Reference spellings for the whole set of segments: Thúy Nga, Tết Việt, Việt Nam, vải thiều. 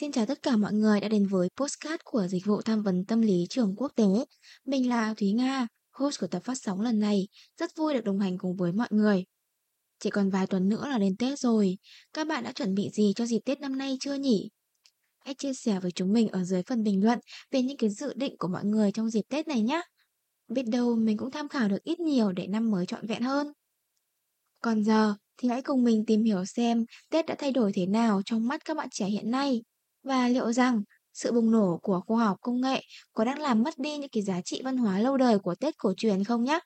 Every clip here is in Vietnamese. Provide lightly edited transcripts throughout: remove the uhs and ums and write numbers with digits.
Xin chào tất cả mọi người đã đến với podcast của Dịch vụ Tham vấn Tâm lý Trường Quốc tế. Mình là Thúy Nga, host của tập phát sóng lần này. Rất vui được đồng hành cùng với mọi người. Chỉ còn vài tuần nữa là đến Tết rồi. Các bạn đã chuẩn bị gì cho dịp Tết năm nay chưa nhỉ? Hãy chia sẻ với chúng mình ở dưới phần bình luận về những cái dự định của mọi người trong dịp Tết này nhé. Biết đâu mình cũng tham khảo được ít nhiều để năm mới trọn vẹn hơn. Còn giờ thì hãy cùng mình tìm hiểu xem Tết đã thay đổi thế nào trong mắt các bạn trẻ hiện nay. Và liệu rằng sự bùng nổ của khoa học công nghệ có đang làm mất đi những cái giá trị văn hóa lâu đời của Tết cổ truyền không nhé?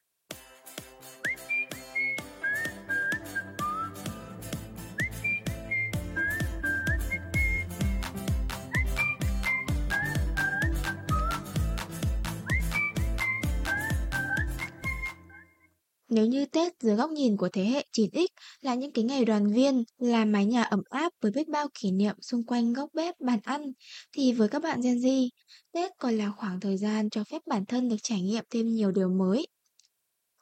Nếu như Tết dưới góc nhìn của thế hệ 9X là những cái ngày đoàn viên, là mái nhà ấm áp với biết bao kỷ niệm xung quanh góc bếp, bàn ăn, thì với các bạn Gen Z, Tết còn là khoảng thời gian cho phép bản thân được trải nghiệm thêm nhiều điều mới.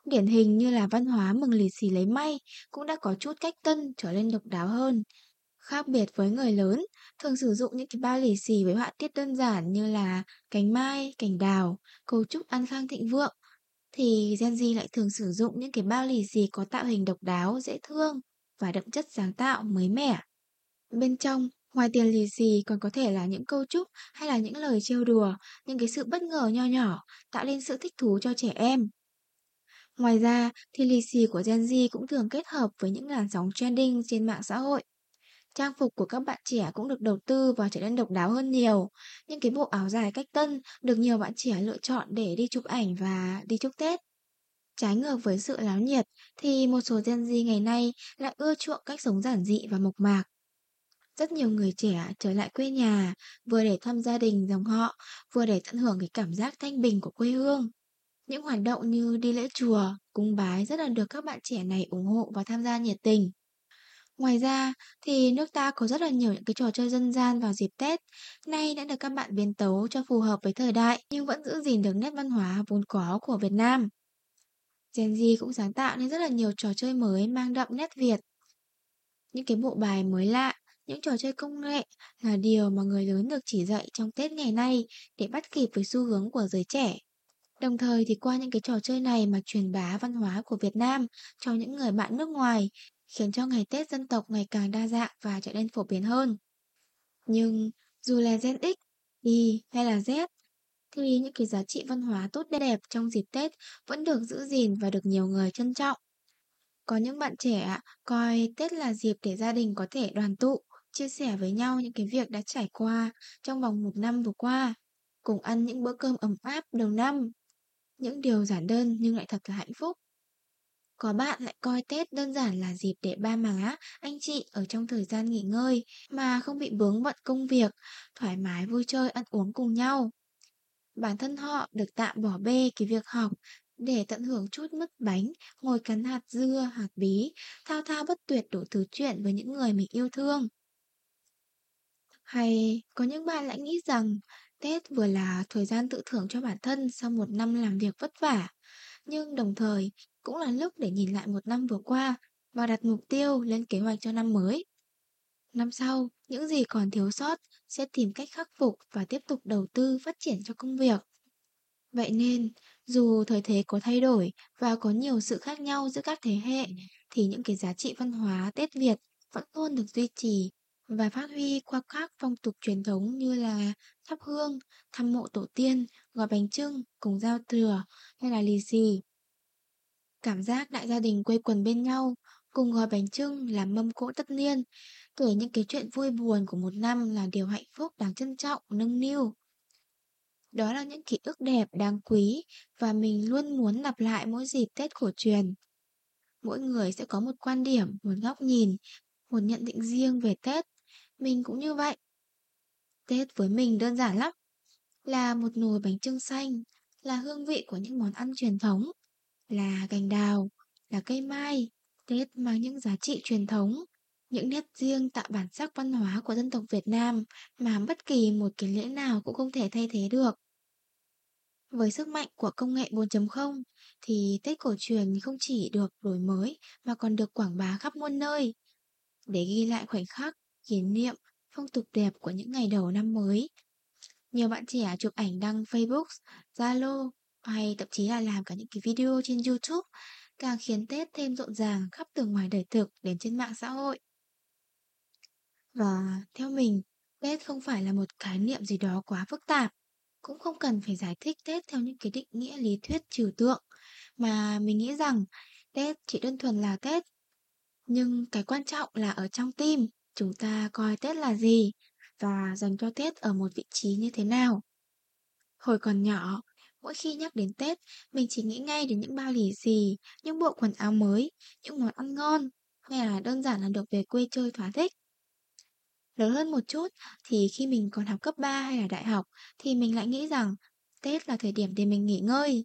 Điển hình như là văn hóa mừng lì xì lấy may cũng đã có chút cách tân trở nên độc đáo hơn. Khác biệt với người lớn, thường sử dụng những cái bao lì xì với họa tiết đơn giản như là cánh mai, cành đào, cầu chúc an khang thịnh vượng, thì Gen Z lại thường sử dụng những cái bao lì xì có tạo hình độc đáo, dễ thương và đậm chất sáng tạo, mới mẻ. Bên trong, ngoài tiền lì xì còn có thể là những câu chúc hay là những lời trêu đùa, những cái sự bất ngờ nho nhỏ tạo nên sự thích thú cho trẻ em. Ngoài ra thì lì xì của Gen Z cũng thường kết hợp với những làn sóng trending trên mạng xã hội. Trang phục của các bạn trẻ cũng được đầu tư và trở nên độc đáo hơn nhiều. Những cái bộ áo dài cách tân được nhiều bạn trẻ lựa chọn để đi chụp ảnh và đi chúc Tết. Trái ngược với sự náo nhiệt thì một số Gen Z ngày nay lại ưa chuộng cách sống giản dị và mộc mạc. Rất nhiều người trẻ trở lại quê nhà, vừa để thăm gia đình dòng họ, vừa để tận hưởng cái cảm giác thanh bình của quê hương. Những hoạt động như đi lễ chùa, cúng bái rất là được các bạn trẻ này ủng hộ và tham gia nhiệt tình. Ngoài ra thì nước ta có rất là nhiều những cái trò chơi dân gian vào dịp Tết, nay đã được các bạn biến tấu cho phù hợp với thời đại nhưng vẫn giữ gìn được nét văn hóa vốn có của Việt Nam. Gen Z cũng sáng tạo nên rất là nhiều trò chơi mới mang đậm nét Việt. Những cái bộ bài mới lạ, những trò chơi công nghệ là điều mà người lớn được chỉ dạy trong Tết ngày nay để bắt kịp với xu hướng của giới trẻ. Đồng thời thì qua những cái trò chơi này mà truyền bá văn hóa của Việt Nam cho những người bạn nước ngoài, khiến cho ngày Tết dân tộc ngày càng đa dạng và trở nên phổ biến hơn. Nhưng dù là Gen X, Y hay là Z, thì những cái giá trị văn hóa tốt đẹp trong dịp Tết vẫn được giữ gìn và được nhiều người trân trọng. Có những bạn trẻ coi Tết là dịp để gia đình có thể đoàn tụ, chia sẻ với nhau những cái việc đã trải qua trong vòng một năm vừa qua, cùng ăn những bữa cơm ấm áp đầu năm, những điều giản đơn nhưng lại thật là hạnh phúc. Có bạn lại coi Tết đơn giản là dịp để ba má, anh chị ở trong thời gian nghỉ ngơi mà không bị vướng bận công việc, thoải mái vui chơi ăn uống cùng nhau. Bản thân họ được tạm bỏ bê cái việc học để tận hưởng chút mứt bánh, ngồi cắn hạt dưa, hạt bí, thao thao bất tuyệt đủ thứ chuyện với những người mình yêu thương. Hay có những bạn lại nghĩ rằng Tết vừa là thời gian tự thưởng cho bản thân sau một năm làm việc vất vả, nhưng đồng thời cũng là lúc để nhìn lại một năm vừa qua và đặt mục tiêu lên kế hoạch cho năm mới. Năm sau, những gì còn thiếu sót sẽ tìm cách khắc phục và tiếp tục đầu tư phát triển cho công việc. Vậy nên, dù thời thế có thay đổi và có nhiều sự khác nhau giữa các thế hệ, thì những cái giá trị văn hóa Tết Việt vẫn luôn được duy trì và phát huy qua các phong tục truyền thống như là thắp hương, thăm mộ tổ tiên, gói bánh chưng, cúng giao thừa hay là lì xì. Cảm giác đại gia đình quây quần bên nhau, cùng gói bánh chưng, làm mâm cỗ tất niên, kể những cái chuyện vui buồn của một năm là điều hạnh phúc đáng trân trọng, nâng niu. Đó là những ký ức đẹp, đáng quý và mình luôn muốn lặp lại mỗi dịp Tết cổ truyền. Mỗi người sẽ có một quan điểm, một góc nhìn một nhận định riêng về Tết. Mình cũng như vậy. Tết với mình đơn giản lắm. Là một nồi bánh chưng xanh, là hương vị của những món ăn truyền thống, là cành đào, là cây mai. Tết mang những giá trị truyền thống, những nét riêng tạo bản sắc văn hóa của dân tộc Việt Nam mà bất kỳ một cái lễ nào cũng không thể thay thế được. Với sức mạnh của công nghệ 4.0 thì Tết cổ truyền không chỉ được đổi mới mà còn được quảng bá khắp muôn nơi. Để ghi lại khoảnh khắc, kỷ niệm, phong tục đẹp của những ngày đầu năm mới. Nhiều bạn trẻ chụp ảnh đăng Facebook, Zalo hay thậm chí là làm cả những cái video trên YouTube, càng khiến Tết thêm rộn ràng khắp từ ngoài đời thực đến trên mạng xã hội. Và theo mình, Tết không phải là một khái niệm gì đó quá phức tạp, cũng không cần phải giải thích Tết theo những cái định nghĩa lý thuyết trừu tượng, mà mình nghĩ rằng Tết chỉ đơn thuần là Tết. Nhưng cái quan trọng là ở trong tim, chúng ta coi Tết là gì và dành cho Tết ở một vị trí như thế nào. Hồi còn nhỏ, mỗi khi nhắc đến Tết, mình chỉ nghĩ ngay đến những bao lì xì, những bộ quần áo mới, những món ăn ngon, hay là đơn giản là được về quê chơi thỏa thích. Lớn hơn một chút thì khi mình còn học cấp 3 hay là đại học thì mình lại nghĩ rằng Tết là thời điểm để mình nghỉ ngơi,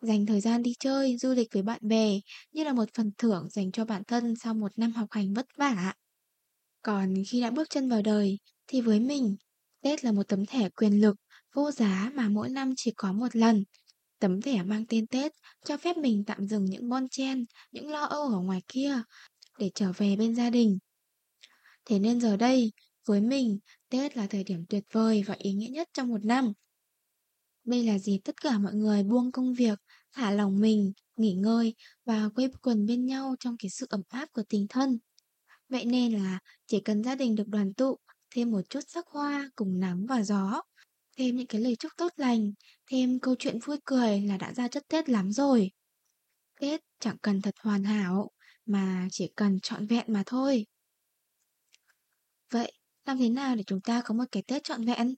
dành thời gian đi chơi, du lịch với bạn bè như là một phần thưởng dành cho bản thân sau một năm học hành vất vả. Còn khi đã bước chân vào đời thì với mình, Tết là một tấm thẻ quyền lực vô giá mà mỗi năm chỉ có một lần. Tấm thẻ mang tên Tết cho phép mình tạm dừng những bon chen, những lo âu ở ngoài kia để trở về bên gia đình. Thế nên giờ đây, với mình, Tết là thời điểm tuyệt vời và ý nghĩa nhất trong một năm. Đây là dịp tất cả mọi người buông công việc, thả lỏng mình, nghỉ ngơi và quây quần bên nhau trong cái sự ấm áp của tình thân. Vậy nên là chỉ cần gia đình được đoàn tụ, thêm một chút sắc hoa cùng nắng và gió, thêm những cái lời chúc tốt lành, thêm câu chuyện vui cười là đã ra chất Tết lắm rồi. Tết chẳng cần thật hoàn hảo, mà chỉ cần trọn vẹn mà thôi. Vậy, làm thế nào để chúng ta có một cái Tết trọn vẹn?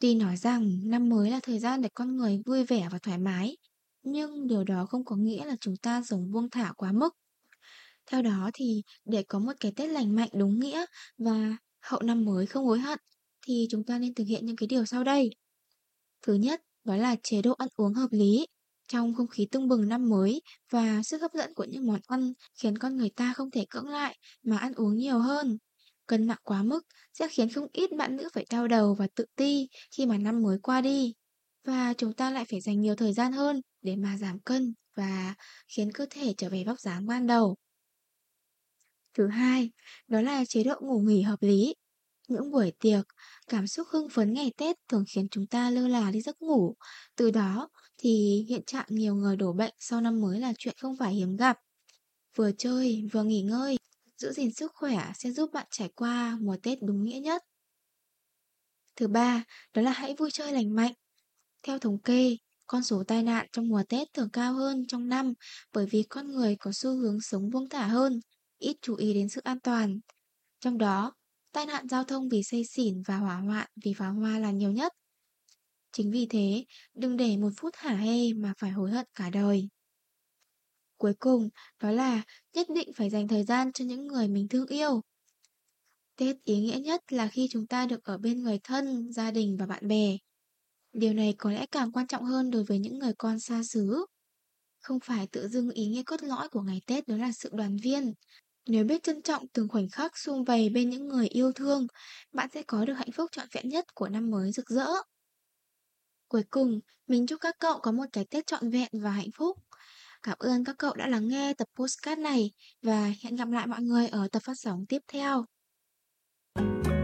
Tuy nói rằng năm mới là thời gian để con người vui vẻ và thoải mái, nhưng điều đó không có nghĩa là chúng ta sống buông thả quá mức. Theo đó thì để có một cái Tết lành mạnh đúng nghĩa và hậu năm mới không hối hận, thì chúng ta nên thực hiện những cái điều sau đây. Thứ nhất, đó là chế độ ăn uống hợp lý. Trong không khí tưng bừng năm mới và sức hấp dẫn của những món ăn khiến con người ta không thể cưỡng lại mà ăn uống nhiều hơn. Cân nặng quá mức sẽ khiến không ít bạn nữ phải đau đầu và tự ti khi mà năm mới qua đi. Và chúng ta lại phải dành nhiều thời gian hơn để mà giảm cân và khiến cơ thể trở về vóc dáng ban đầu. Thứ hai, đó là chế độ ngủ nghỉ hợp lý. Những buổi tiệc, cảm xúc hưng phấn ngày Tết thường khiến chúng ta lơ là đi giấc ngủ. Từ đó thì hiện trạng nhiều người đổ bệnh sau năm mới là chuyện không phải hiếm gặp. Vừa chơi, vừa nghỉ ngơi, giữ gìn sức khỏe sẽ giúp bạn trải qua mùa Tết đúng nghĩa nhất. Thứ ba, đó là hãy vui chơi lành mạnh. Theo thống kê, con số tai nạn trong mùa Tết thường cao hơn trong năm bởi vì con người có xu hướng sống buông thả hơn, ít chú ý đến sự an toàn. Trong đó, tai nạn giao thông vì say xỉn và hỏa hoạn vì pháo hoa là nhiều nhất. Chính vì thế, đừng để một phút hả hê mà phải hối hận cả đời. Cuối cùng, đó là nhất định phải dành thời gian cho những người mình thương yêu. Tết ý nghĩa nhất là khi chúng ta được ở bên người thân, gia đình và bạn bè. Điều này có lẽ càng quan trọng hơn đối với những người con xa xứ. Không phải tự dưng ý nghĩa cốt lõi của ngày Tết đó là sự đoàn viên. Nếu biết trân trọng từng khoảnh khắc sum vầy bên những người yêu thương, bạn sẽ có được hạnh phúc trọn vẹn nhất của năm mới rực rỡ. Cuối cùng, mình chúc các cậu có một cái Tết trọn vẹn và hạnh phúc. Cảm ơn các cậu đã lắng nghe tập podcast này và hẹn gặp lại mọi người ở tập phát sóng tiếp theo.